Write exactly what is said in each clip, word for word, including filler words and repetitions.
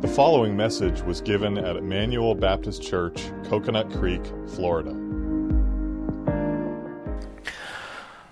The following message was given at Emmanuel Baptist Church, Coconut Creek, Florida.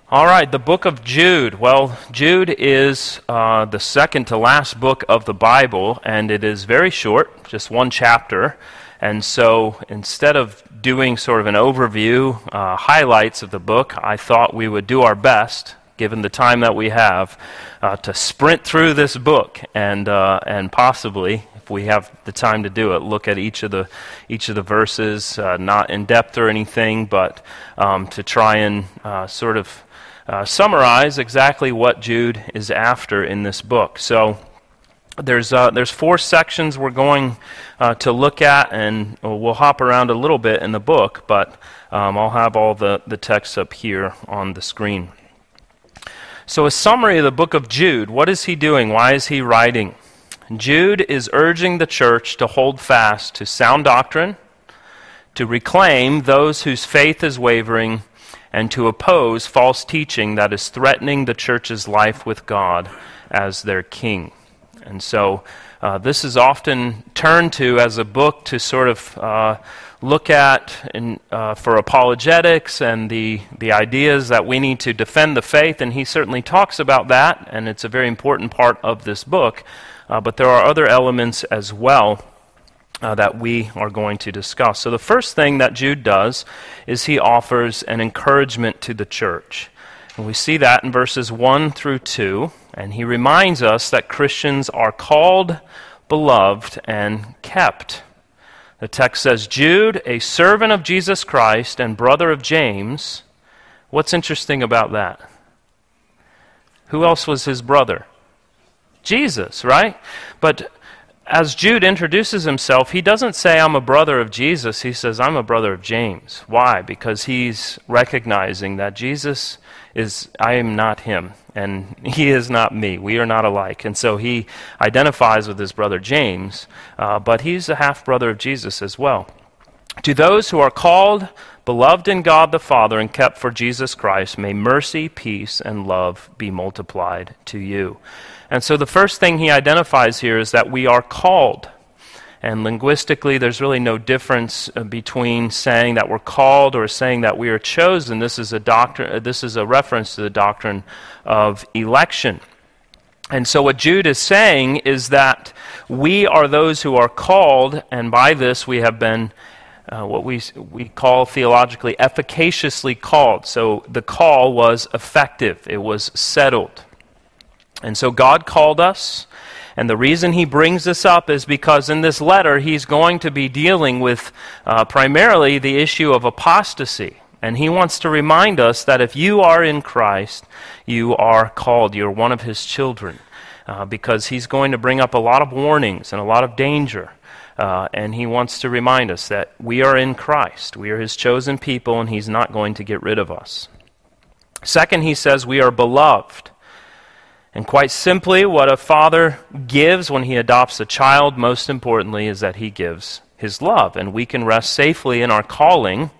All right, the book of Jude. Well, Jude is uh, the second to last book of the Bible, and it is very short, just one chapter. And so instead of doing sort of an overview, uh, highlights of the book, I thought we would do our best, given the time that we have, uh, to sprint through this book and uh, and possibly, if we have the time to do it, look at each of the each of the verses, uh, not in depth or anything, but um, to try and uh, sort of uh, summarize exactly what Jude is after in this book. So there's uh, there's four sections we're going uh, to look at, and we'll hop around a little bit in the book, but um, I'll have all the the text up here on the screen. So a summary of the book of Jude. What is he doing? Why is he writing? Jude is urging the church to hold fast to sound doctrine, to reclaim those whose faith is wavering, and to oppose false teaching that is threatening the church's life with God as their king. And so uh, this is often turned to as a book to sort of uh, look at in, uh, for apologetics and the, the ideas that we need to defend the faith, and he certainly talks about that, and it's a very important part of this book. Uh, but there are other elements as well uh, that we are going to discuss. So the first thing that Jude does is he offers an encouragement to the church. And we see that in verses one through two, and he reminds us that Christians are called, beloved, and kept. The text says, Jude, a servant of Jesus Christ and brother of James. What's interesting about that? Who else was his brother? Jesus, right? But as Jude introduces himself, he doesn't say, I'm a brother of Jesus. He says, I'm a brother of James. Why? Because he's recognizing that Jesus is, I am not him, and he is not me. We are not alike. And so he identifies with his brother James, uh, but he's a half-brother of Jesus as well. To those who are called, beloved in God the Father, and kept for Jesus Christ, may mercy, peace, and love be multiplied to you. And so the first thing he identifies here is that we are called. And linguistically, there's really no difference between saying that we're called or saying that we are chosen. This is a doctrine, this is a reference to the doctrine of election. And so what Jude is saying is that we are those who are called, and by this we have been uh, what we we call theologically efficaciously called. So the call was effective. It was settled. And so God called us. And the reason he brings this up is because in this letter, he's going to be dealing with uh, primarily the issue of apostasy. And he wants to remind us that if you are in Christ, you are called. You're one of his children. Uh, because he's going to bring up a lot of warnings and a lot of danger. Uh, and he wants to remind us that we are in Christ. We are his chosen people, and he's not going to get rid of us. Second, he says we are beloved. And quite simply, what a father gives when he adopts a child, most importantly, is that he gives his love. And we can rest safely in our calling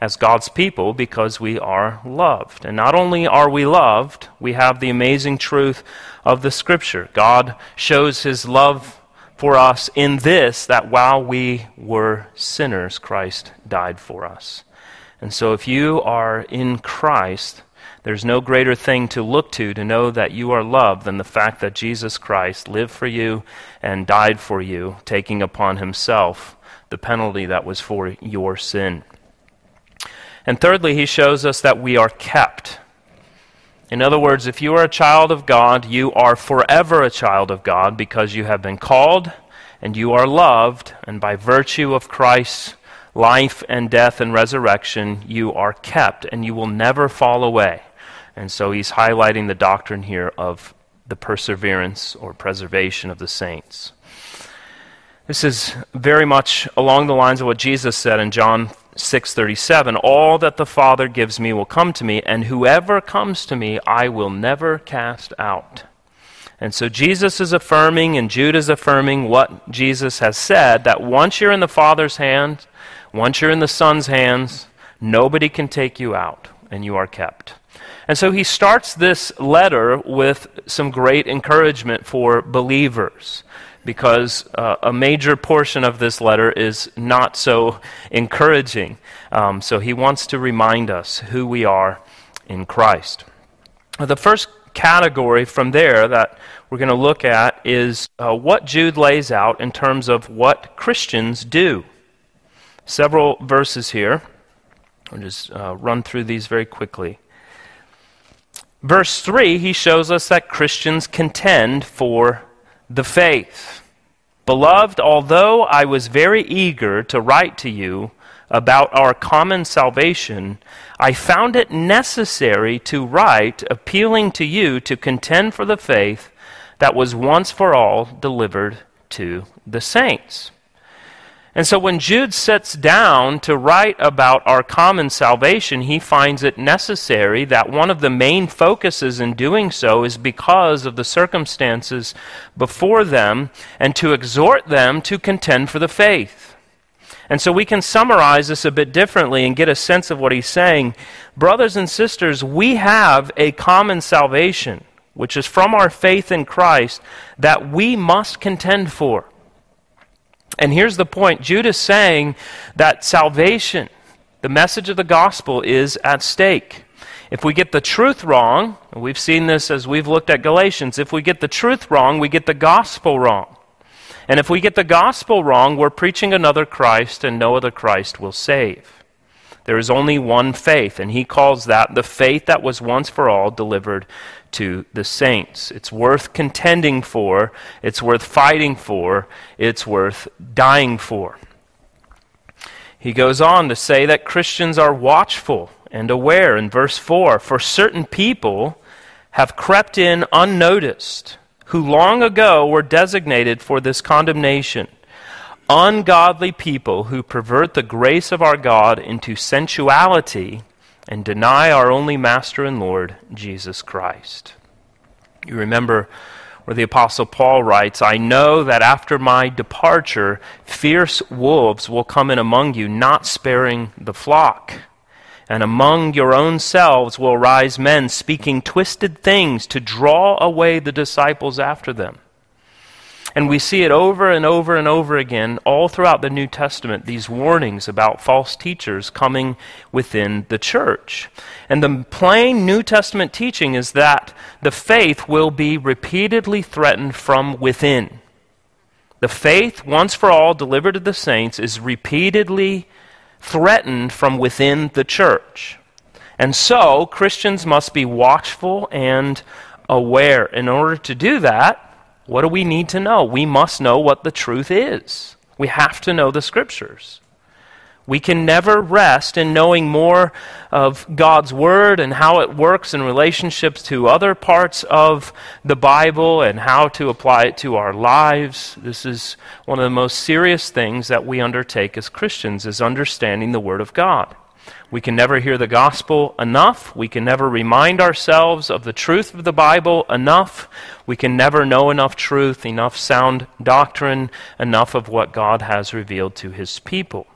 as God's people because we are loved. And not only are we loved, we have the amazing truth of the Scripture. God shows his love for us in this, that while we were sinners, Christ died for us. And so if you are in Christ, there's no greater thing to look to to know that you are loved than the fact that Jesus Christ lived for you and died for you, taking upon himself the penalty that was for your sin. And thirdly, he shows us that we are kept. In other words, if you are a child of God, you are forever a child of God because you have been called and you are loved, and by virtue of Christ's life and death and resurrection, you are kept, and you will never fall away. And so he's highlighting the doctrine here of the perseverance or preservation of the saints. This is very much along the lines of what Jesus said in John six thirty-seven, all that the Father gives me will come to me, and whoever comes to me I will never cast out. And so Jesus is affirming and Jude is affirming what Jesus has said, that once you're in the Father's hand, once you're in the Son's hands, nobody can take you out, and you are kept. And so he starts this letter with some great encouragement for believers, because uh, a major portion of this letter is not so encouraging. Um, so he wants to remind us who we are in Christ. The first category from there that we're going to look at is uh, what Jude lays out in terms of what Christians do. Several verses here. I'll just uh, run through these very quickly. Verse three, he shows us that Christians contend for the faith. Beloved, although I was very eager to write to you about our common salvation, I found it necessary to write appealing to you to contend for the faith that was once for all delivered to the saints. And so when Jude sits down to write about our common salvation, he finds it necessary that one of the main focuses in doing so is because of the circumstances before them, and to exhort them to contend for the faith. And so we can summarize this a bit differently and get a sense of what he's saying. Brothers and sisters, we have a common salvation, which is from our faith in Christ, that we must contend for. And here's the point. Jude is saying that salvation, the message of the gospel, is at stake. If we get the truth wrong, and we've seen this as we've looked at Galatians, if we get the truth wrong, we get the gospel wrong. And if we get the gospel wrong, we're preaching another Christ, and no other Christ will save. There is only one faith, and he calls that the faith that was once for all delivered to the saints. It's worth contending for, it's worth fighting for, it's worth dying for. He goes on to say that Christians are watchful and aware in verse four, for certain people have crept in unnoticed, who long ago were designated for this condemnation. Ungodly people who pervert the grace of our God into sensuality and deny our only Master and Lord, Jesus Christ. You remember where the Apostle Paul writes, I know that after my departure, fierce wolves will come in among you, not sparing the flock. And among your own selves will rise men speaking twisted things to draw away the disciples after them. And we see it over and over and over again all throughout the New Testament, these warnings about false teachers coming within the church. And the plain New Testament teaching is that the faith will be repeatedly threatened from within. The faith, once for all, delivered to the saints, is repeatedly threatened from within the church. And so, Christians must be watchful and aware. In order to do that, what do we need to know? We must know what the truth is. We have to know the Scriptures. We can never rest in knowing more of God's Word and how it works in relationships to other parts of the Bible and how to apply it to our lives. This is one of the most serious things that we undertake as Christians, is understanding the Word of God. We can never hear the gospel enough. We can never remind ourselves of the truth of the Bible enough. We can never know enough truth, enough sound doctrine, enough of what God has revealed to his people.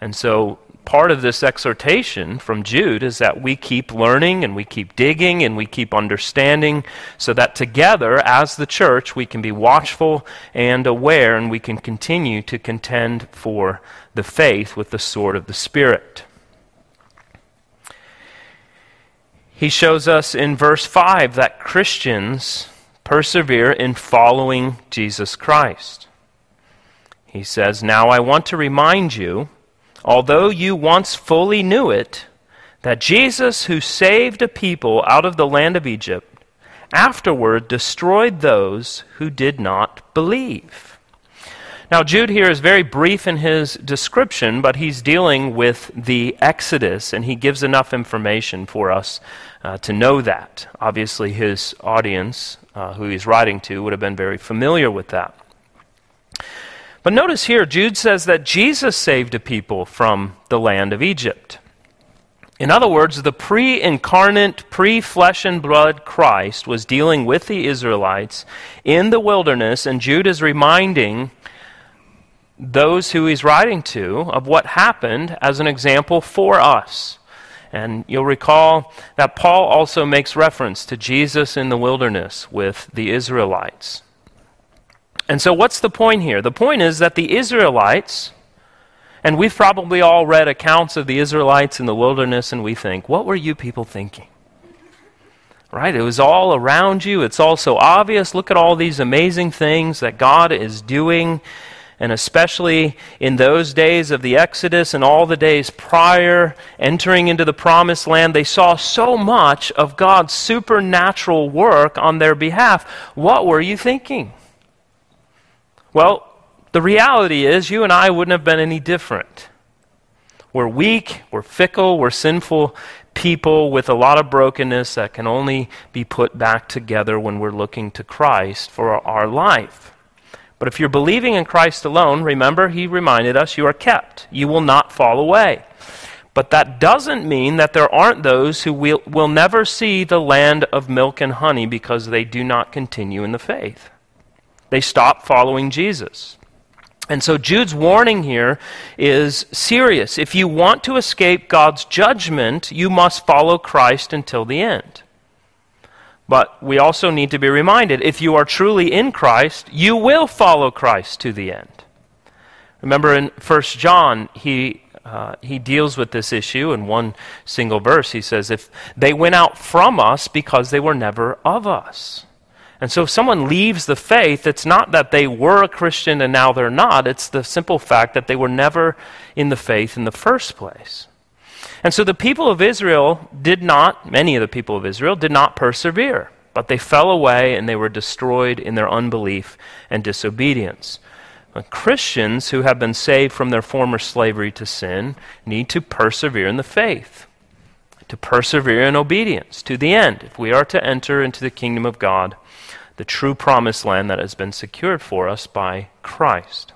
And so part of this exhortation from Jude is that we keep learning and we keep digging and we keep understanding, so that together as the church we can be watchful and aware, and we can continue to contend for the faith with the sword of the Spirit. He shows us in verse five that Christians persevere in following Jesus Christ. He says, now I want to remind you, although you once fully knew it, that Jesus, who saved a people out of the land of Egypt, afterward destroyed those who did not believe. Now, Jude here is very brief in his description, but he's dealing with the Exodus, and he gives enough information for us uh, to know that. Obviously, his audience, uh, who he's writing to, would have been very familiar with that. But notice here, Jude says that Jesus saved a people from the land of Egypt. In other words, the pre-incarnate, pre-flesh and blood Christ was dealing with the Israelites in the wilderness, and Jude is reminding those who he's writing to of what happened as an example for us. And you'll recall that Paul also makes reference to Jesus in the wilderness with the Israelites. And so what's the point here? The point is that the Israelites, and we've probably all read accounts of the Israelites in the wilderness, and we think, what were you people thinking? Right? It was all around you. It's all so obvious. Look at all these amazing things that God is doing. And especially in those days of the Exodus and all the days prior, entering into the Promised Land, they saw so much of God's supernatural work on their behalf. What were you thinking? Well, the reality is you and I wouldn't have been any different. We're weak, we're fickle, we're sinful people with a lot of brokenness that can only be put back together when we're looking to Christ for our life. But if you're believing in Christ alone, remember, he reminded us, you are kept. You will not fall away. But that doesn't mean that there aren't those who will, will never see the land of milk and honey because they do not continue in the faith. They stop following Jesus. And so Jude's warning here is serious. If you want to escape God's judgment, you must follow Christ until the end. But we also need to be reminded, if you are truly in Christ, you will follow Christ to the end. Remember in First John, he uh, he deals with this issue in one single verse. He says, if they went out from us because they were never of us. And so if someone leaves the faith, it's not that they were a Christian and now they're not. It's the simple fact that they were never in the faith in the first place. And so the people of Israel did not, many of the people of Israel, did not persevere, but they fell away and they were destroyed in their unbelief and disobedience. But Christians who have been saved from their former slavery to sin need to persevere in the faith, to persevere in obedience to the end, if we are to enter into the kingdom of God, the true promised land that has been secured for us by Christ.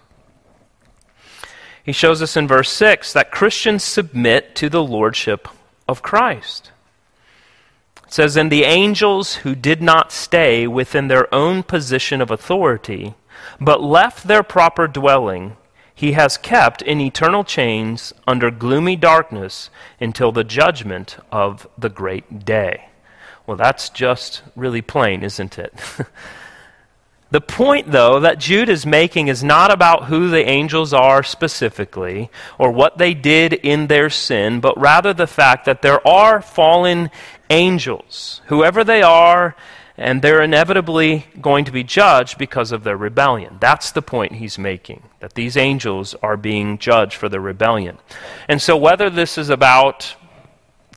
He shows us in verse six that Christians submit to the lordship of Christ. It says, and the angels who did not stay within their own position of authority, but left their proper dwelling, he has kept in eternal chains under gloomy darkness until the judgment of the great day. Well, that's just really plain, isn't it? The point, though, that Jude is making is not about who the angels are specifically or what they did in their sin, but rather the fact that there are fallen angels, whoever they are, and they're inevitably going to be judged because of their rebellion. That's the point he's making, that these angels are being judged for their rebellion. And so whether this is about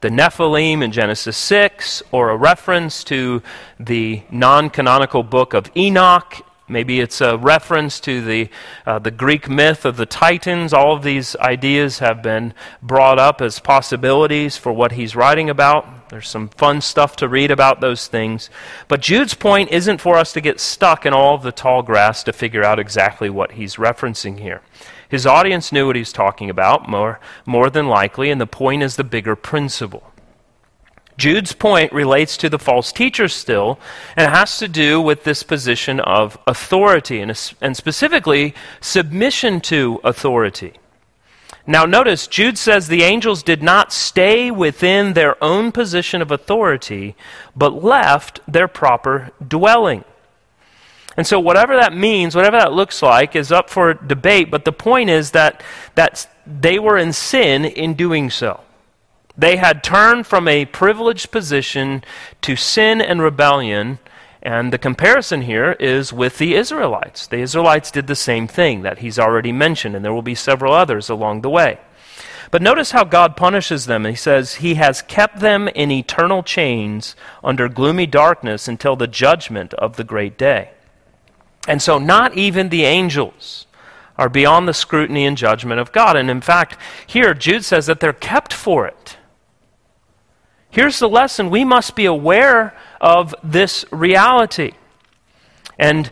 the Nephilim in Genesis six, or a reference to the non-canonical book of Enoch. Maybe it's a reference to the uh, the Greek myth of the Titans. All of these ideas have been brought up as possibilities for what he's writing about. There's some fun stuff to read about those things. But Jude's point isn't for us to get stuck in all of the tall grass to figure out exactly what he's referencing here. His audience knew what he's talking about, more, more than likely, and the point is the bigger principle. Jude's point relates to the false teachers still, and it has to do with this position of authority, and, and specifically submission to authority. Now notice, Jude says the angels did not stay within their own position of authority, but left their proper dwelling. And so whatever that means, whatever that looks like, is up for debate, but the point is that, that they were in sin in doing so. They had turned from a privileged position to sin and rebellion, and the comparison here is with the Israelites. The Israelites did the same thing that he's already mentioned, and there will be several others along the way. But notice how God punishes them. He says, he has kept them in eternal chains under gloomy darkness until the judgment of the great day. And so not even the angels are beyond the scrutiny and judgment of God. And in fact, here Jude says that they're kept for it. Here's the lesson. We must be aware of this reality. And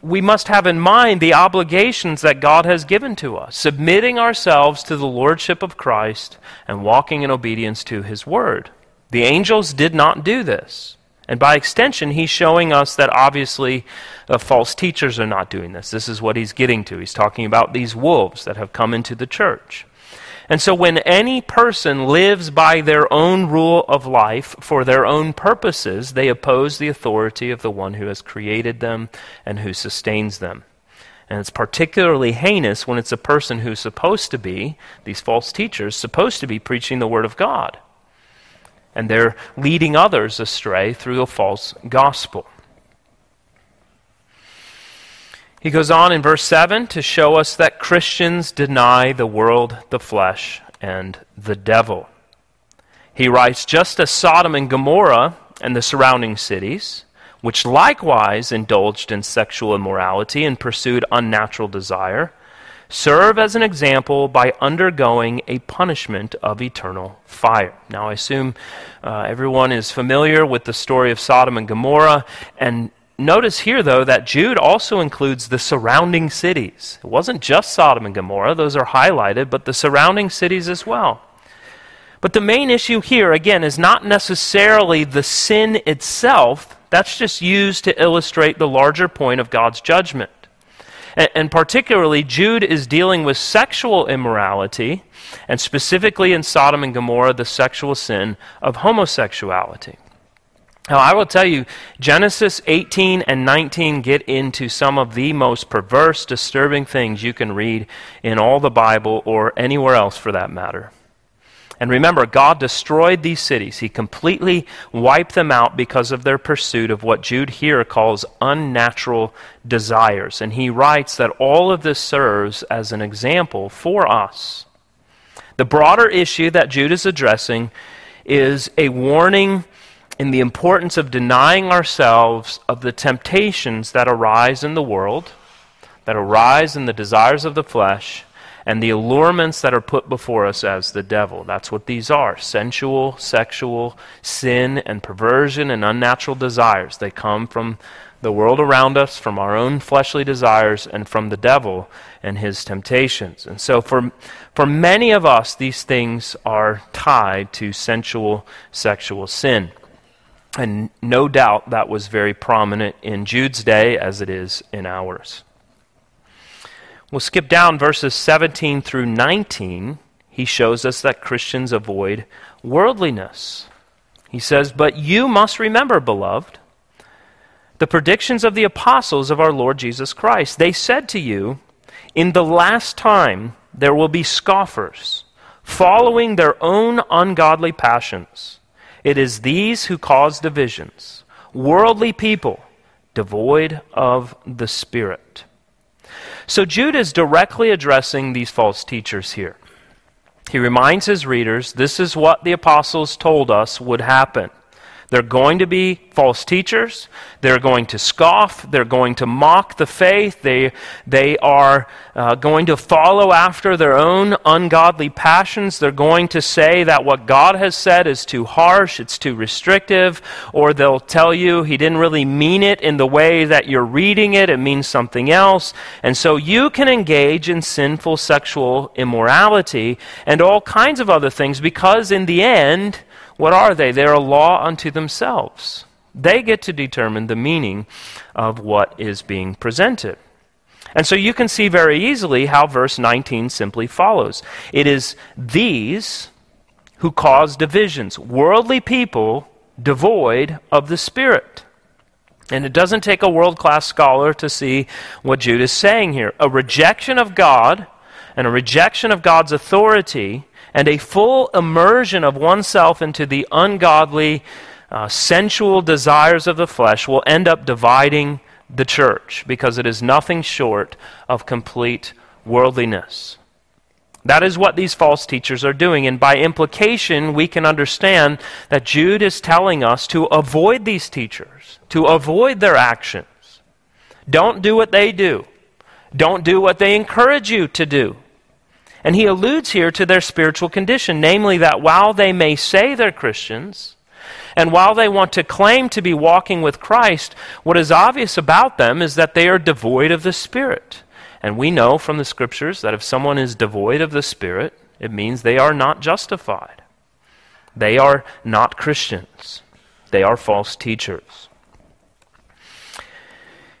we must have in mind the obligations that God has given to us, submitting ourselves to the lordship of Christ and walking in obedience to his word. The angels did not do this. And by extension, he's showing us that obviously uh, false teachers are not doing this. This is what he's getting to. He's talking about these wolves that have come into the church. And so when any person lives by their own rule of life for their own purposes, they oppose the authority of the one who has created them and who sustains them. And it's particularly heinous when it's a person who's supposed to be, these false teachers, supposed to be preaching the Word of God. And they're leading others astray through a false gospel. He goes on in verse seven to show us that Christians deny the world, the flesh, and the devil. He writes, just as Sodom and Gomorrah and the surrounding cities, which likewise indulged in sexual immorality and pursued unnatural desire, serve as an example by undergoing a punishment of eternal fire. Now I assume uh, everyone is familiar with the story of Sodom and Gomorrah, and notice here, though, that Jude also includes the surrounding cities. It wasn't just Sodom and Gomorrah. Those are highlighted, but the surrounding cities as well. But the main issue here, again, is not necessarily the sin itself. That's just used to illustrate the larger point of God's judgment. And, and particularly, Jude is dealing with sexual immorality, and specifically in Sodom and Gomorrah, the sexual sin of homosexuality. Now, I will tell you, Genesis eighteen and nineteen get into some of the most perverse, disturbing things you can read in all the Bible or anywhere else for that matter. And remember, God destroyed these cities. He completely wiped them out because of their pursuit of what Jude here calls unnatural desires. And he writes that all of this serves as an example for us. The broader issue that Jude is addressing is a warning in the importance of denying ourselves of the temptations that arise in the world, that arise in the desires of the flesh, and the allurements that are put before us as the devil. That's what these are: sensual, sexual, sin, and perversion, and unnatural desires. They come from the world around us, from our own fleshly desires, and from the devil and his temptations. And so for, for many of us, these things are tied to sensual, sexual sin. And no doubt that was very prominent in Jude's day as it is in ours. We'll skip down verses seventeen through nineteen. He shows us that Christians avoid worldliness. He says, "But you must remember, beloved, the predictions of the apostles of our Lord Jesus Christ. They said to you, 'In the last time there will be scoffers, following their own ungodly passions.' It is these who cause divisions, worldly people, devoid of the Spirit." So Jude is directly addressing these false teachers here. He reminds his readers, this is what the apostles told us would happen. They're going to be false teachers. They're going to scoff. They're going to mock the faith. They, they are uh, going to follow after their own ungodly passions. They're going to say that what God has said is too harsh, it's too restrictive, or they'll tell you he didn't really mean it in the way that you're reading it. It means something else. And so you can engage in sinful sexual immorality and all kinds of other things because in the end, what are they? They're a law unto themselves. They get to determine the meaning of what is being presented. And so you can see very easily how verse nineteen simply follows. It is these who cause divisions, worldly people devoid of the Spirit. And it doesn't take a world-class scholar to see what Jude is saying here. A rejection of God and a rejection of God's authority and a full immersion of oneself into the ungodly, uh, sensual desires of the flesh will end up dividing the church because it is nothing short of complete worldliness. That is what these false teachers are doing, and by implication, we can understand that Jude is telling us to avoid these teachers, to avoid their actions. Don't do what they do. Don't do what they encourage you to do. And he alludes here to their spiritual condition, namely that while they may say they're Christians, and while they want to claim to be walking with Christ, what is obvious about them is that they are devoid of the Spirit. And we know from the Scriptures that if someone is devoid of the Spirit, it means they are not justified. They are not Christians. They are false teachers.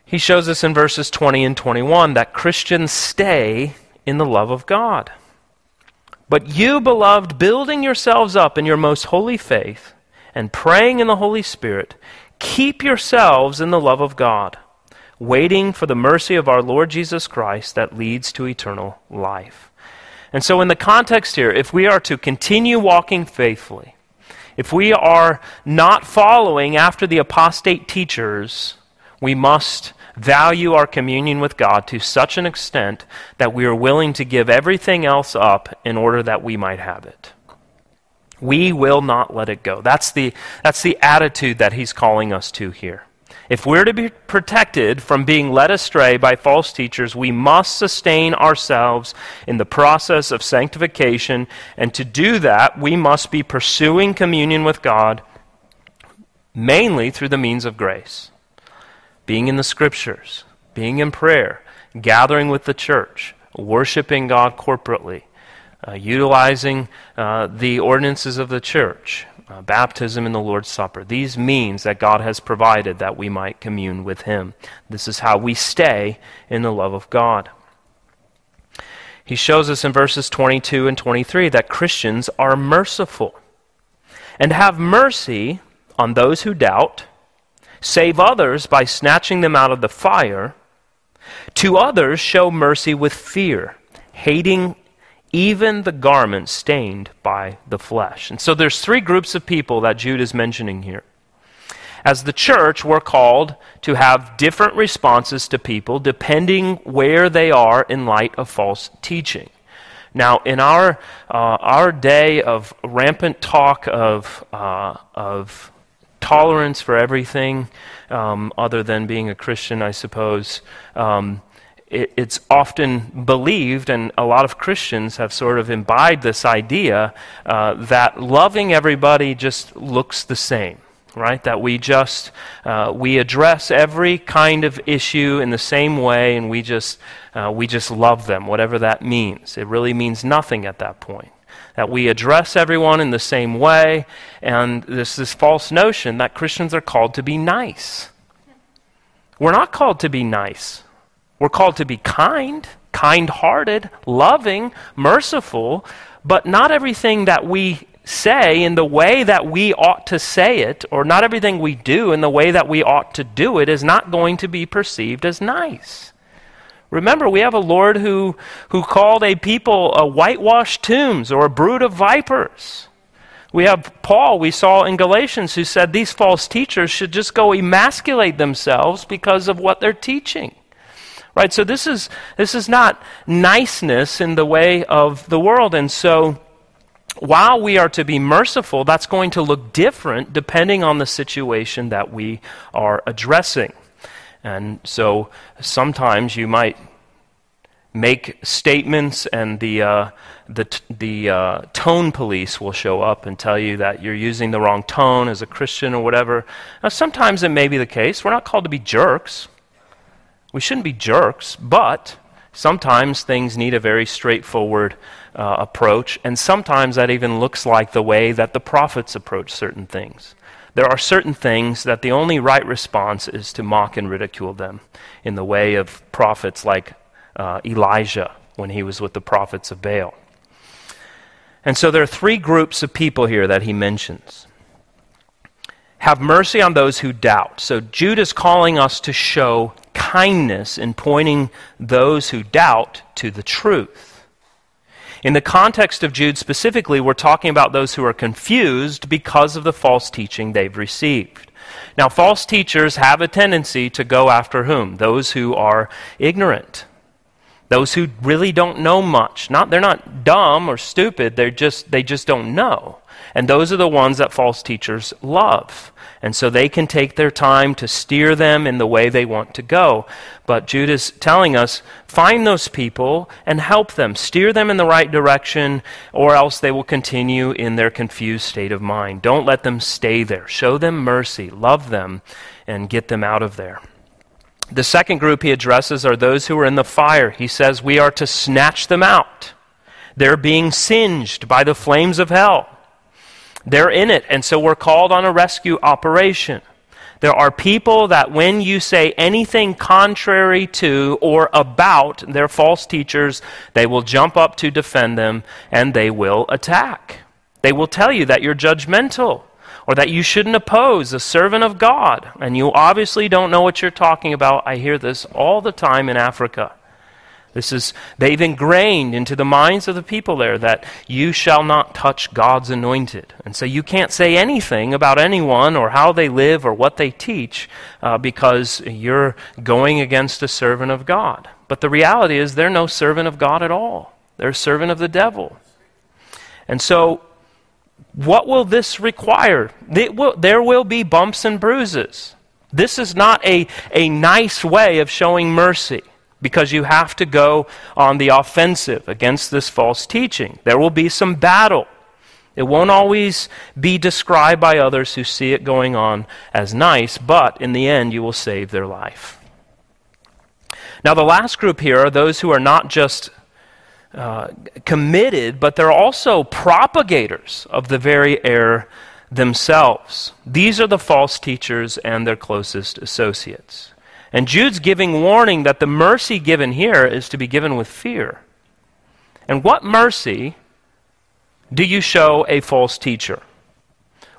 He shows us in verses twenty and twenty-one that Christians stay in the love of God. But you, beloved, building yourselves up in your most holy faith and praying in the Holy Spirit, keep yourselves in the love of God, waiting for the mercy of our Lord Jesus Christ that leads to eternal life. And so in the context here, if we are to continue walking faithfully, if we are not following after the apostate teachers, we must value our communion with God to such an extent that we are willing to give everything else up in order that we might have it. We will not let it go. That's the, that's the attitude that he's calling us to here. If we're to be protected from being led astray by false teachers, we must sustain ourselves in the process of sanctification, and to do that, we must be pursuing communion with God mainly through the means of grace. Being in the Scriptures, being in prayer, gathering with the church, worshiping God corporately, uh, utilizing uh, the ordinances of the church, uh, baptism and the Lord's Supper. These means that God has provided that we might commune with Him. This is how we stay in the love of God. He shows us in verses twenty-two and twenty-three that Christians are merciful and have mercy on those who doubt, save others by snatching them out of the fire. To others show mercy with fear, hating even the garment stained by the flesh. And so there's three groups of people that Jude is mentioning here. As the church, we're called to have different responses to people depending where they are in light of false teaching. Now, in our uh, our day of rampant talk of uh, of tolerance for everything um, other than being a Christian, I suppose, um, it, it's often believed, and a lot of Christians have sort of imbibed this idea uh, that loving everybody just looks the same, right? That we just, uh, we address every kind of issue in the same way, and we just, uh, we just love them, whatever that means. It really means nothing at that point. That we address everyone in the same way, and this this false notion that Christians are called to be nice. We're not called to be nice. We're called to be kind, kind-hearted, loving, merciful, but not everything that we say in the way that we ought to say it, or not everything we do in the way that we ought to do it, is not going to be perceived as nice. Remember, we have a Lord who, who called a people a whitewashed tombs or a brood of vipers. We have Paul, we saw in Galatians, who said these false teachers should just go emasculate themselves because of what they're teaching. Right? So this is, this is not niceness in the way of the world. And so while we are to be merciful, that's going to look different depending on the situation that we are addressing. And so sometimes you might make statements, and the uh, the t- the uh, tone police will show up and tell you that you're using the wrong tone as a Christian or whatever. Now, sometimes it may be the case. We're not called to be jerks. We shouldn't be jerks, but sometimes things need a very straightforward uh, approach, and sometimes that even looks like the way that the prophets approach certain things. There are certain things that the only right response is to mock and ridicule them in the way of prophets like uh, Elijah when he was with the prophets of Baal. And so there are three groups of people here that he mentions. Have mercy on those who doubt. So Jude is calling us to show kindness in pointing those who doubt to the truth. In the context of Jude specifically, we're talking about those who are confused because of the false teaching they've received. Now, false teachers have a tendency to go after whom? Those who are ignorant. Those who really don't know much. Not, they're not dumb or stupid, they're just, they just don't know. And those are the ones that false teachers love. And so they can take their time to steer them in the way they want to go. But Jude is telling us, find those people and help them. Steer them in the right direction, or else they will continue in their confused state of mind. Don't let them stay there. Show them mercy, love them, and get them out of there. The second group he addresses are those who are in the fire. He says we are to snatch them out. They're being singed by the flames of hell. They're in it, and so we're called on a rescue operation. There are people that when you say anything contrary to or about their false teachers, they will jump up to defend them and they will attack. They will tell you that you're judgmental or that you shouldn't oppose a servant of God. And you obviously don't know what you're talking about. I hear this all the time in Africa. This is, they've ingrained into the minds of the people there that you shall not touch God's anointed. And so you can't say anything about anyone or how they live or what they teach uh, because you're going against a servant of God. But the reality is they're no servant of God at all. They're a servant of the devil. And so what will this require? Will, there will be bumps and bruises. This is not a, a nice way of showing mercy, because you have to go on the offensive against this false teaching. There will be some battle. It won't always be described by others who see it going on as nice, but in the end you will save their life. Now the last group here are those who are not just uh, committed, but they're also propagators of the very error themselves. These are the false teachers and their closest associates. And Jude's giving warning that the mercy given here is to be given with fear. And what mercy do you show a false teacher?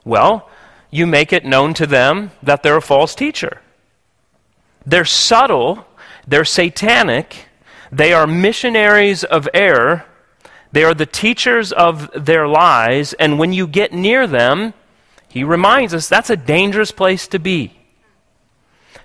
Well, you make it known to them that they're a false teacher. They're subtle, they're satanic, they are missionaries of error, they are the teachers of their lies, and when you get near them, he reminds us that's a dangerous place to be.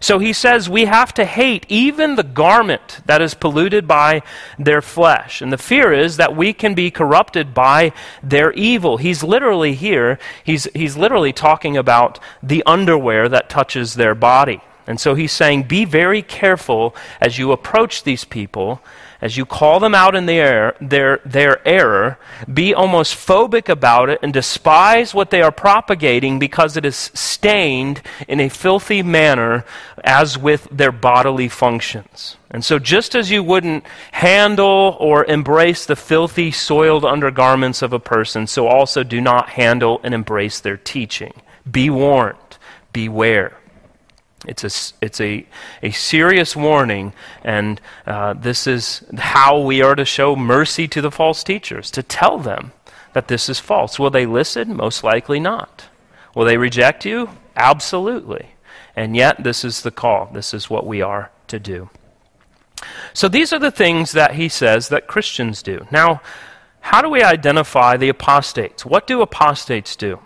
So he says we have to hate even the garment that is polluted by their flesh. And the fear is that we can be corrupted by their evil. He's literally here, he's, he's literally talking about the underwear that touches their body. And so he's saying be very careful as you approach these people, as you call them out in their, their, their error, be almost phobic about it and despise what they are propagating because it is stained in a filthy manner as with their bodily functions. And so just as you wouldn't handle or embrace the filthy, soiled undergarments of a person, so also do not handle and embrace their teaching. Be warned. Beware. It's a, it's a, a serious warning, and uh, this is how we are to show mercy to the false teachers, to tell them that this is false. Will they listen? Most likely not. Will they reject you? Absolutely. And yet, this is the call. This is what we are to do. So these are the things that he says that Christians do. Now, how do we identify the apostates? What do apostates do?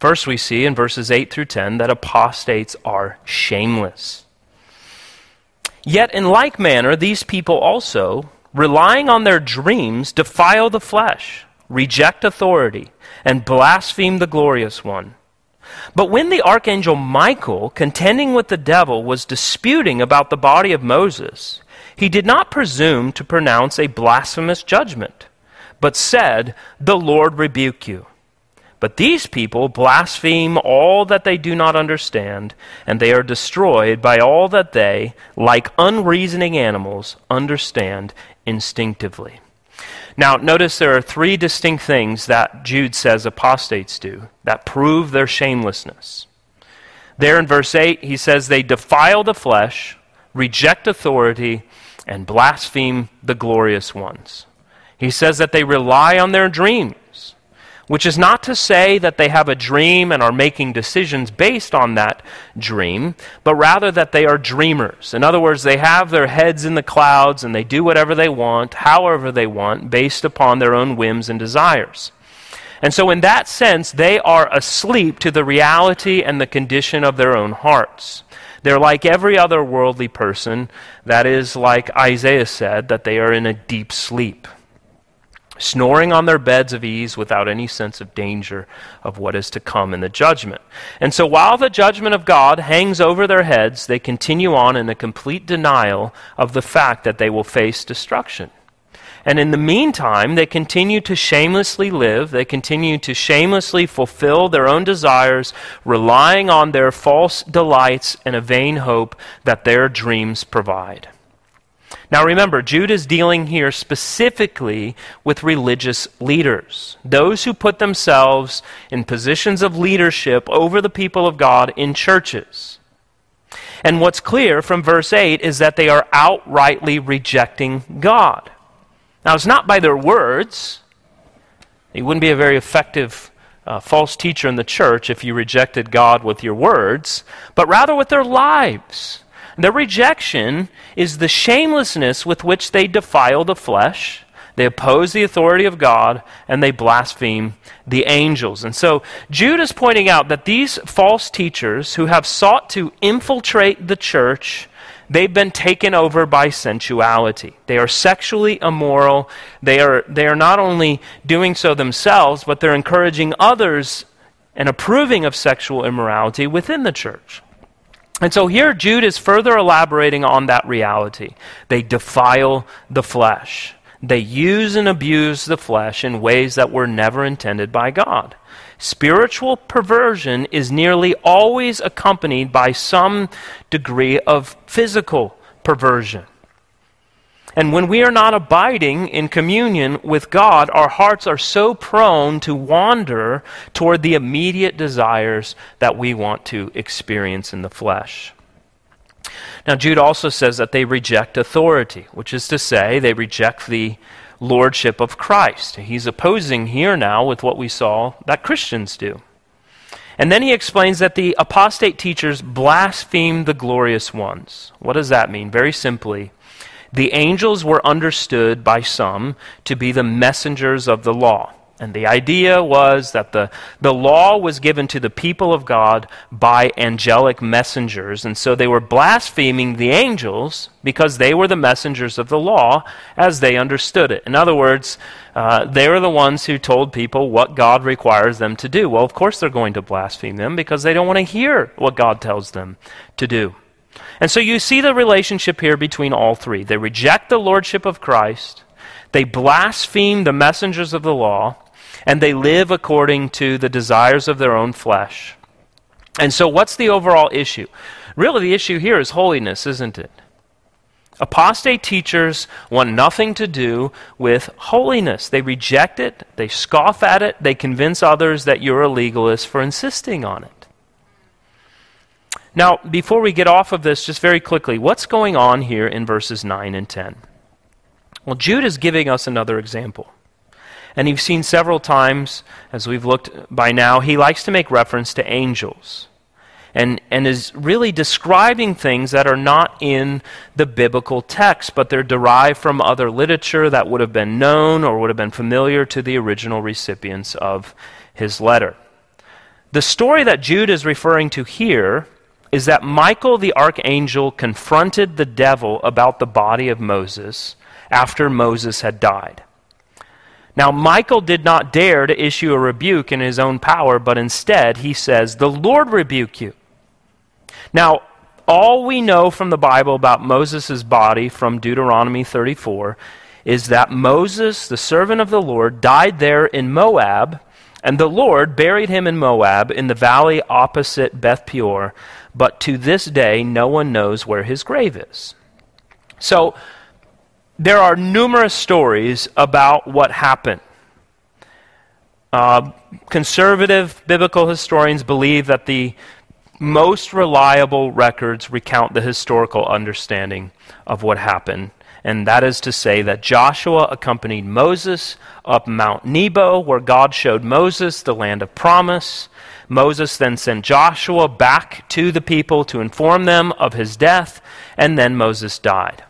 First, we see in verses eight through ten that apostates are shameless. Yet in like manner, these people also, relying on their dreams, defile the flesh, reject authority, and blaspheme the glorious one. But when the archangel Michael, contending with the devil, was disputing about the body of Moses, he did not presume to pronounce a blasphemous judgment, but said, "The Lord rebuke you." But these people blaspheme all that they do not understand, and they are destroyed by all that they, like unreasoning animals, understand instinctively. Now, notice there are three distinct things that Jude says apostates do that prove their shamelessness. There in verse eight, he says they defile the flesh, reject authority, and blaspheme the glorious ones. He says that they rely on their dreams, which is not to say that they have a dream and are making decisions based on that dream, but rather that they are dreamers. In other words, they have their heads in the clouds and they do whatever they want, however they want, based upon their own whims and desires. And so in that sense, they are asleep to the reality and the condition of their own hearts. They're like every other worldly person, that is, like Isaiah said, that they are in a deep sleep, snoring on their beds of ease without any sense of danger of what is to come in the judgment. And so while the judgment of God hangs over their heads, they continue on in a complete denial of the fact that they will face destruction. And in the meantime, they continue to shamelessly live, they continue to shamelessly fulfill their own desires, relying on their false delights and a vain hope that their dreams provide. Now remember, Jude is dealing here specifically with religious leaders, those who put themselves in positions of leadership over the people of God in churches. And what's clear from verse eight is that they are outrightly rejecting God. Now, it's not by their words. You wouldn't be a very effective uh, false teacher in the church if you rejected God with your words, but rather with their lives. Their rejection is the shamelessness with which they defile the flesh, they oppose the authority of God, and they blaspheme the angels. And so Jude is pointing out that these false teachers who have sought to infiltrate the church, they've been taken over by sensuality. They are sexually immoral. They are, they are not only doing so themselves, but they're encouraging others and approving of sexual immorality within the church. And so here Jude is further elaborating on that reality. They defile the flesh. They use and abuse the flesh in ways that were never intended by God. Spiritual perversion is nearly always accompanied by some degree of physical perversion. And when we are not abiding in communion with God, our hearts are so prone to wander toward the immediate desires that we want to experience in the flesh. Now, Jude also says that they reject authority, which is to say they reject the lordship of Christ. He's opposing here now with what we saw that Christians do. And then he explains that the apostate teachers blaspheme the glorious ones. What does that mean? Very simply, the angels were understood by some to be the messengers of the law. And the idea was that the, the law was given to the people of God by angelic messengers, and so they were blaspheming the angels because they were the messengers of the law as they understood it. In other words, uh, they were the ones who told people what God requires them to do. Well, of course they're going to blaspheme them because they don't want to hear what God tells them to do. And so you see the relationship here between all three. They reject the lordship of Christ, they blaspheme the messengers of the law, and they live according to the desires of their own flesh. And so what's the overall issue? Really, the issue here is holiness, isn't it? Apostate teachers want nothing to do with holiness. They reject it, they scoff at it, they convince others that you're a legalist for insisting on it. Now, before we get off of this, just very quickly, what's going on here in verses nine and ten? Well, Jude is giving us another example. And you've seen several times, as we've looked by now, he likes to make reference to angels and, and is really describing things that are not in the biblical text, but they're derived from other literature that would have been known or would have been familiar to the original recipients of his letter. The story that Jude is referring to here is that Michael the archangel confronted the devil about the body of Moses after Moses had died. Now, Michael did not dare to issue a rebuke in his own power, but instead he says, "The Lord rebuke you." Now, all we know from the Bible about Moses' body from Deuteronomy thirty-four is that Moses, the servant of the Lord, died there in Moab, and the Lord buried him in Moab in the valley opposite Beth Peor, but to this day no one knows where his grave is. So, there are numerous stories about what happened. Uh, conservative biblical historians believe that the most reliable records recount the historical understanding of what happened, and that is to say that Joshua accompanied Moses up Mount Nebo, where God showed Moses the land of promise. Moses then sent Joshua back to the people to inform them of his death, and then Moses died.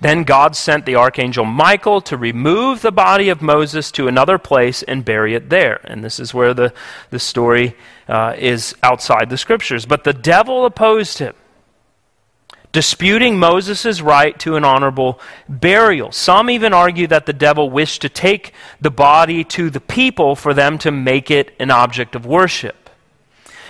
Then God sent the archangel Michael to remove the body of Moses to another place and bury it there. And this is where the, the story uh, is outside the scriptures. But the devil opposed him, disputing Moses' right to an honorable burial. Some even argue that the devil wished to take the body to the people for them to make it an object of worship.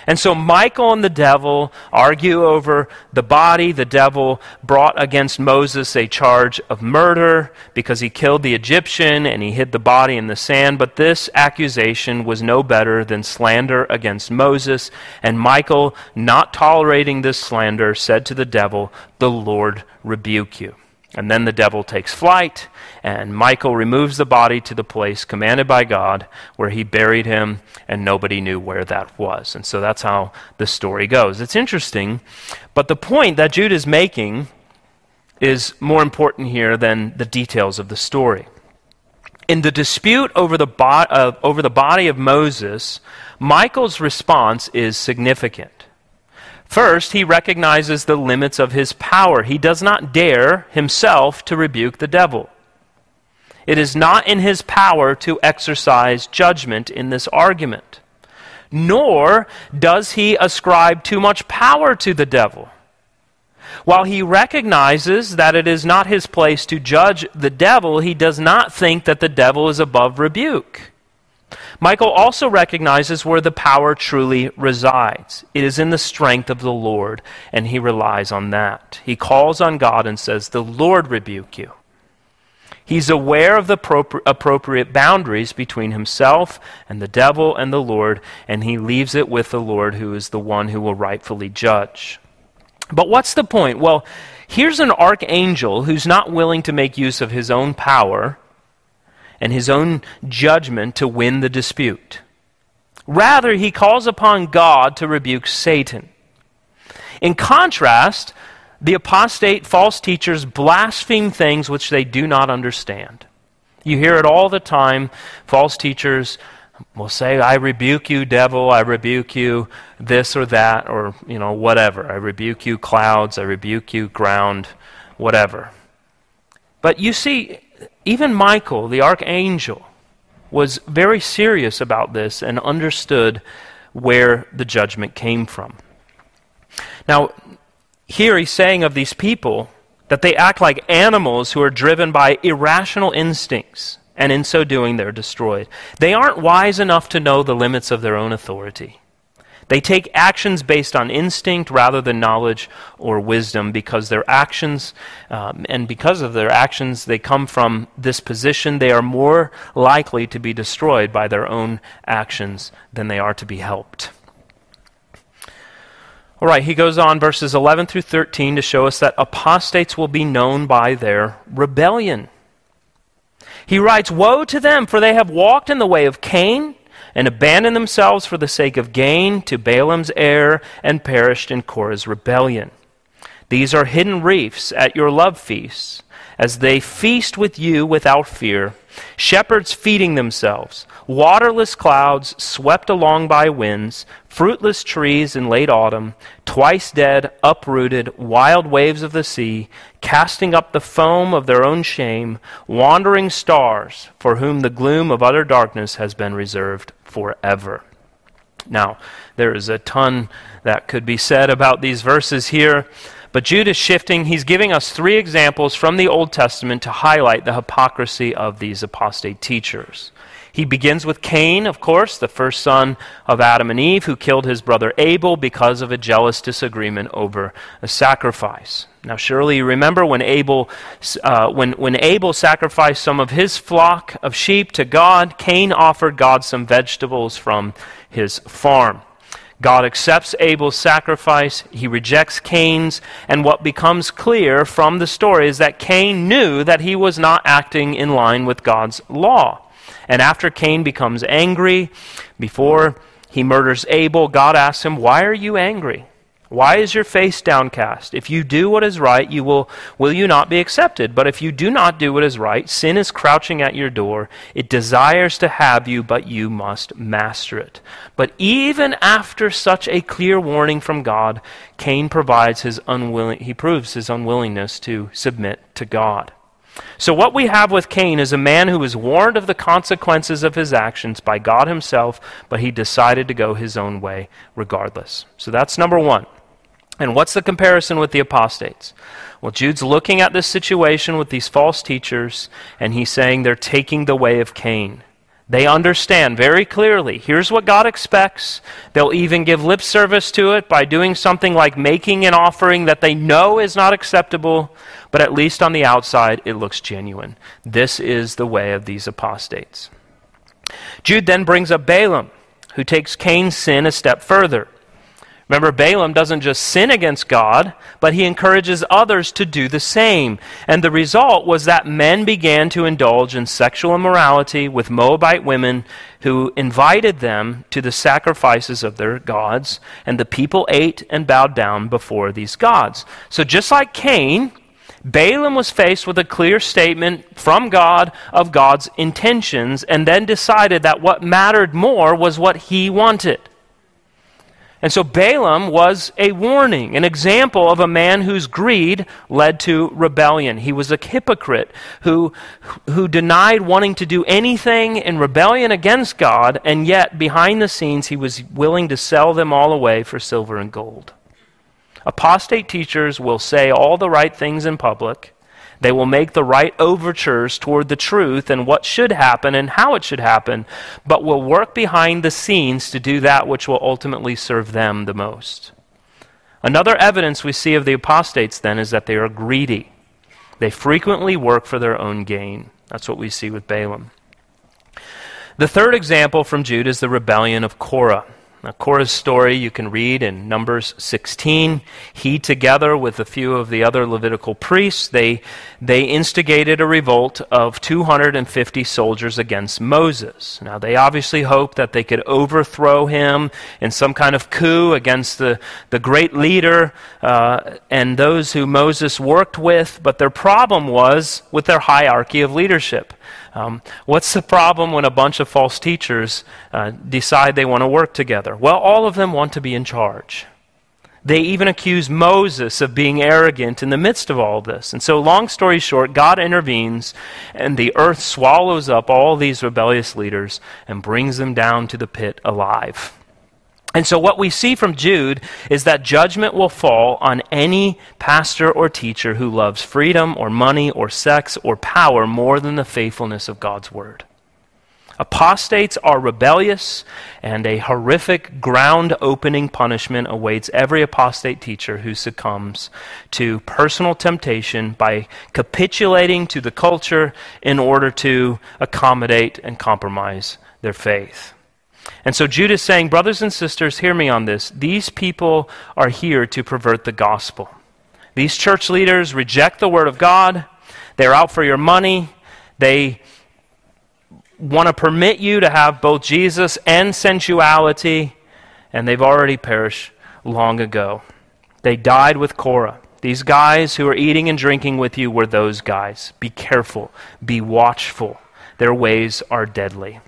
And so Michael and the devil argue over the body. The devil brought against Moses a charge of murder because he killed the Egyptian and he hid the body in the sand. But this accusation was no better than slander against Moses. And Michael, not tolerating this slander, said to the devil, "The Lord rebuke you." And then the devil takes flight, and Michael removes the body to the place commanded by God where he buried him, and nobody knew where that was. And so that's how the story goes. It's interesting, but the point that Jude is making is more important here than the details of the story. In the dispute over the, bo- uh, over the body of Moses, Michael's response is significant. First, he recognizes the limits of his power. He does not dare himself to rebuke the devil. It is not in his power to exercise judgment in this argument, nor does he ascribe too much power to the devil. While he recognizes that it is not his place to judge the devil, he does not think that the devil is above rebuke. Michael also recognizes where the power truly resides. It is in the strength of the Lord, and he relies on that. He calls on God and says, "The Lord rebuke you." He's aware of the appropri- appropriate boundaries between himself and the devil and the Lord, and he leaves it with the Lord, who is the one who will rightfully judge. But what's the point? Well, here's an archangel who's not willing to make use of his own power and his own judgment to win the dispute. Rather, he calls upon God to rebuke Satan. In contrast, the apostate false teachers blaspheme things which they do not understand. You hear it all the time. False teachers will say, "I rebuke you, devil, I rebuke you, this or that," or, you know, whatever. "I rebuke you, clouds, I rebuke you, ground," whatever. But you see, even Michael, the archangel, was very serious about this and understood where the judgment came from. Now, here he's saying of these people that they act like animals who are driven by irrational instincts, and in so doing they're destroyed. They aren't wise enough to know the limits of their own authority. They take actions based on instinct rather than knowledge or wisdom, because their actions, um, and because of their actions, they come from this position. They are more likely to be destroyed by their own actions than they are to be helped. All right, he goes on, verses eleven through thirteen, to show us that apostates will be known by their rebellion. He writes, "Woe to them, for they have walked in the way of Cain, and abandoned themselves for the sake of gain to Balaam's error, and perished in Korah's rebellion. These are hidden reefs at your love feasts, as they feast with you without fear, shepherds feeding themselves, waterless clouds swept along by winds, fruitless trees in late autumn, twice dead, uprooted, wild waves of the sea, casting up the foam of their own shame, wandering stars, for whom the gloom of utter darkness has been reserved forever." Now, there is a ton that could be said about these verses here, but Jude is shifting. He's giving us three examples from the Old Testament to highlight the hypocrisy of these apostate teachers. He begins with Cain, of course, the first son of Adam and Eve, who killed his brother Abel because of a jealous disagreement over a sacrifice. Now, surely you remember when Abel, uh, when, when Abel sacrificed some of his flock of sheep to God, Cain offered God some vegetables from his farm. God accepts Abel's sacrifice, he rejects Cain's, and what becomes clear from the story is that Cain knew that he was not acting in line with God's law. And after Cain becomes angry, before he murders Abel, God asks him, "Why are you angry? Why is your face downcast? If you do what is right, you will, will you not be accepted? But if you do not do what is right, sin is crouching at your door. It desires to have you, but you must master it." But even after such a clear warning from God, Cain provides his unwilling, he proves his unwillingness to submit to God. So what we have with Cain is a man who was warned of the consequences of his actions by God himself, but he decided to go his own way regardless. So that's number one. And what's the comparison with the apostates? Well, Jude's looking at this situation with these false teachers, and he's saying they're taking the way of Cain. They understand very clearly, here's what God expects. They'll even give lip service to it by doing something like making an offering that they know is not acceptable, but at least on the outside, it looks genuine. This is the way of these apostates. Jude then brings up Balaam, who takes Cain's sin a step further. Remember, Balaam doesn't just sin against God, but he encourages others to do the same. And the result was that men began to indulge in sexual immorality with Moabite women who invited them to the sacrifices of their gods, and the people ate and bowed down before these gods. So just like Cain, Balaam was faced with a clear statement from God of God's intentions, and then decided that what mattered more was what he wanted. And so Balaam was a warning, an example of a man whose greed led to rebellion. He was a hypocrite who, who denied wanting to do anything in rebellion against God, and yet behind the scenes he was willing to sell them all away for silver and gold. Apostate teachers will say all the right things in public. They will make the right overtures toward the truth and what should happen and how it should happen, but will work behind the scenes to do that which will ultimately serve them the most. Another evidence we see of the apostates then is that they are greedy. They frequently work for their own gain. That's what we see with Balaam. The third example from Jude is the rebellion of Korah. Now, Korah's story you can read in Numbers sixteen. He, together with a few of the other Levitical priests, they, they instigated a revolt of two hundred fifty soldiers against Moses. Now, they obviously hoped that they could overthrow him in some kind of coup against the, the great leader uh, and those who Moses worked with, but their problem was with their hierarchy of leadership. Um, what's the problem when a bunch of false teachers uh, decide they want to work together? Well, all of them want to be in charge. They even accuse Moses of being arrogant in the midst of all this. And so, long story short, God intervenes, and the earth swallows up all these rebellious leaders and brings them down to the pit alive. And so what we see from Jude is that judgment will fall on any pastor or teacher who loves freedom or money or sex or power more than the faithfulness of God's word. Apostates are rebellious, and a horrific ground-opening punishment awaits every apostate teacher who succumbs to personal temptation by capitulating to the culture in order to accommodate and compromise their faith. And so Jude is saying, brothers and sisters, hear me on this. These people are here to pervert the gospel. These church leaders reject the word of God. They're out for your money. They want to permit you to have both Jesus and sensuality, and they've already perished long ago. They died with Korah. These guys who are eating and drinking with you were those guys. Be careful. Be watchful. Their ways are deadly.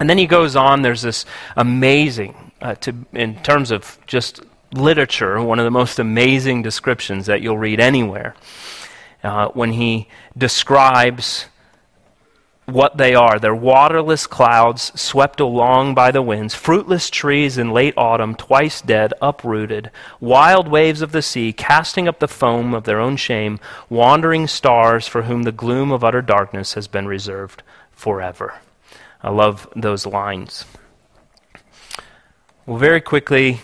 And then he goes on, there's this amazing, uh, to, in terms of just literature, one of the most amazing descriptions that you'll read anywhere, uh, when he describes what they are. They're waterless clouds swept along by the winds, fruitless trees in late autumn, twice dead, uprooted, wild waves of the sea, casting up the foam of their own shame, wandering stars for whom the gloom of utter darkness has been reserved forever. I love those lines. Well, very quickly,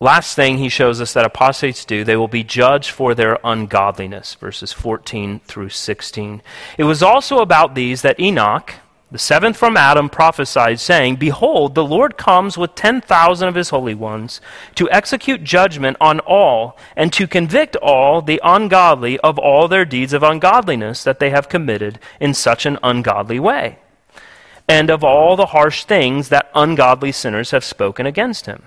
last thing he shows us that apostates do, they will be judged for their ungodliness, verses fourteen through sixteen. It was also about these that Enoch, the seventh from Adam, prophesied, saying, "Behold, the Lord comes with ten thousand of his holy ones to execute judgment on all and to convict all the ungodly of all their deeds of ungodliness that they have committed in such an ungodly way, and of all the harsh things that ungodly sinners have spoken against him.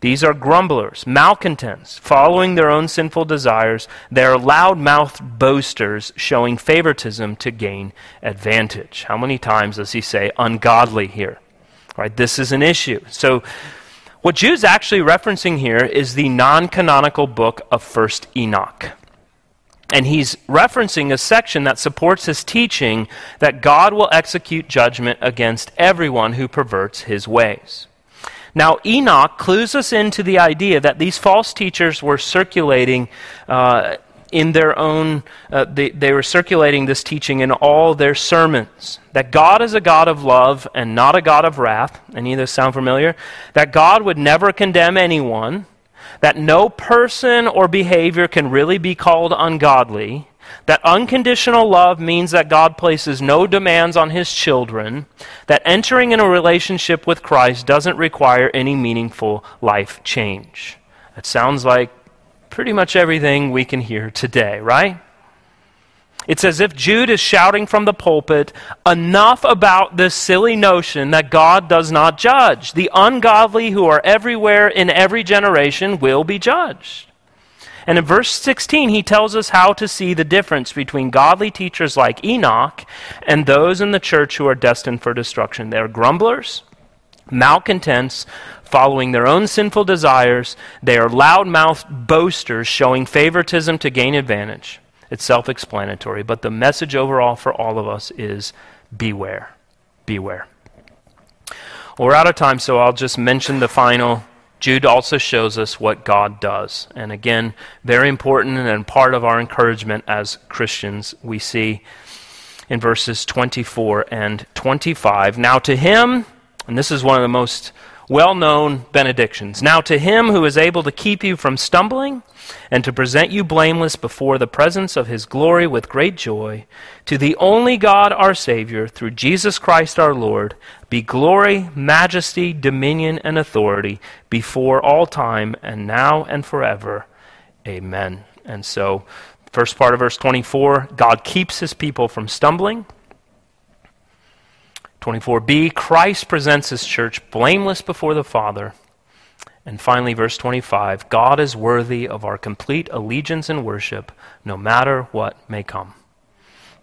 These are grumblers, malcontents, following their own sinful desires. They are loud-mouthed boasters, showing favoritism to gain advantage." How many times does he say ungodly here? Right, this is an issue. So what Jude's actually referencing here is the non-canonical book of First Enoch. And he's referencing a section that supports his teaching that God will execute judgment against everyone who perverts his ways. Now, Enoch clues us into the idea that these false teachers were circulating uh, in their own, uh, they, they were circulating this teaching in all their sermons. That God is a God of love and not a God of wrath. Any of those sound familiar? That God would never condemn anyone. that no person or behavior can really be called ungodly, that unconditional love means that God places no demands on his children, that entering in a relationship with Christ doesn't require any meaningful life change. That sounds like pretty much everything we can hear today, right? It's as if Jude is shouting from the pulpit, enough about this silly notion that God does not judge. The ungodly who are everywhere in every generation will be judged. And in verse sixteen, he tells us how to see the difference between godly teachers like Enoch and those in the church who are destined for destruction. They are grumblers, malcontents, following their own sinful desires. They are loud-mouthed boasters showing favoritism to gain advantage. It's self-explanatory, but the message overall for all of us is beware, beware. Well, we're out of time, so I'll just mention the final. Jude also shows us what God does. And again, very important and part of our encouragement as Christians. We see in verses twenty-four and twenty-five, now to him, and this is one of the most well-known benedictions, now to him who is able to keep you from stumbling, and to present you blameless before the presence of his glory with great joy, to the only God our Savior, through Jesus Christ our Lord, be glory, majesty, dominion, and authority before all time, and now and forever. Amen. And so, first part of verse twenty-four, God keeps his people from stumbling. twenty-four b, Christ presents his church blameless before the Father. And finally, verse twenty-five, God is worthy of our complete allegiance and worship, no matter what may come.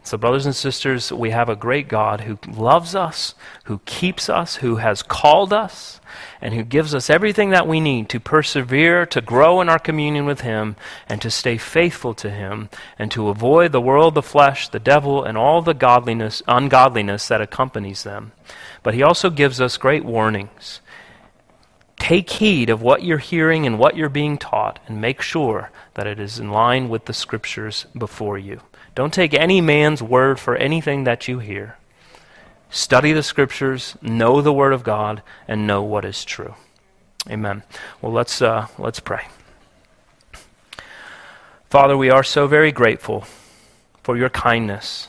So, brothers and sisters, we have a great God who loves us, who keeps us, who has called us, and who gives us everything that we need to persevere, to grow in our communion with him, and to stay faithful to him, and to avoid the world, the flesh, the devil, and all the godliness, ungodliness that accompanies them. But he also gives us great warnings. Take heed of what you're hearing and what you're being taught, and make sure that it is in line with the scriptures before you. Don't take any man's word for anything that you hear. Study the scriptures, know the word of God, and know what is true. Amen. Well, let's uh, let's pray. Father, we are so very grateful for your kindness,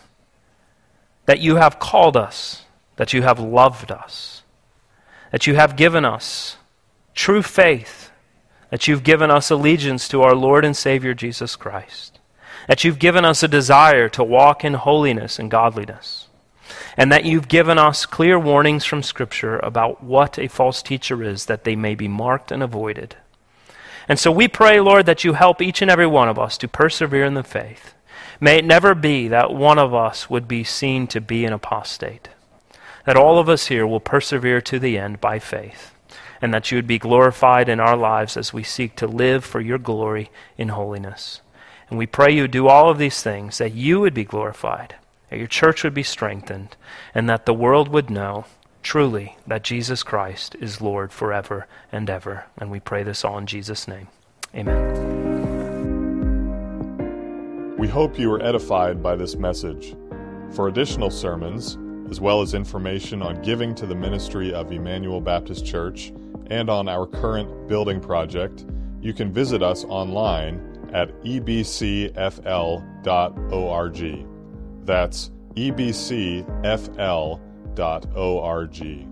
that you have called us, that you have loved us, that you have given us true faith, that you've given us allegiance to our Lord and Savior Jesus Christ, that you've given us a desire to walk in holiness and godliness, and that you've given us clear warnings from Scripture about what a false teacher is, that they may be marked and avoided. And so we pray, Lord, that you help each and every one of us to persevere in the faith. May it never be that one of us would be seen to be an apostate, that all of us here will persevere to the end by faith, and that you would be glorified in our lives as we seek to live for your glory in holiness. And we pray you do all of these things, that you would be glorified, that your church would be strengthened, and that the world would know truly that Jesus Christ is Lord forever and ever. And we pray this all in Jesus' name. Amen. We hope you were edified by this message. For additional sermons, as well as information on giving to the ministry of Emmanuel Baptist Church, and on our current building project, you can visit us online at e b c f l dot org. That's e b c f l dot org.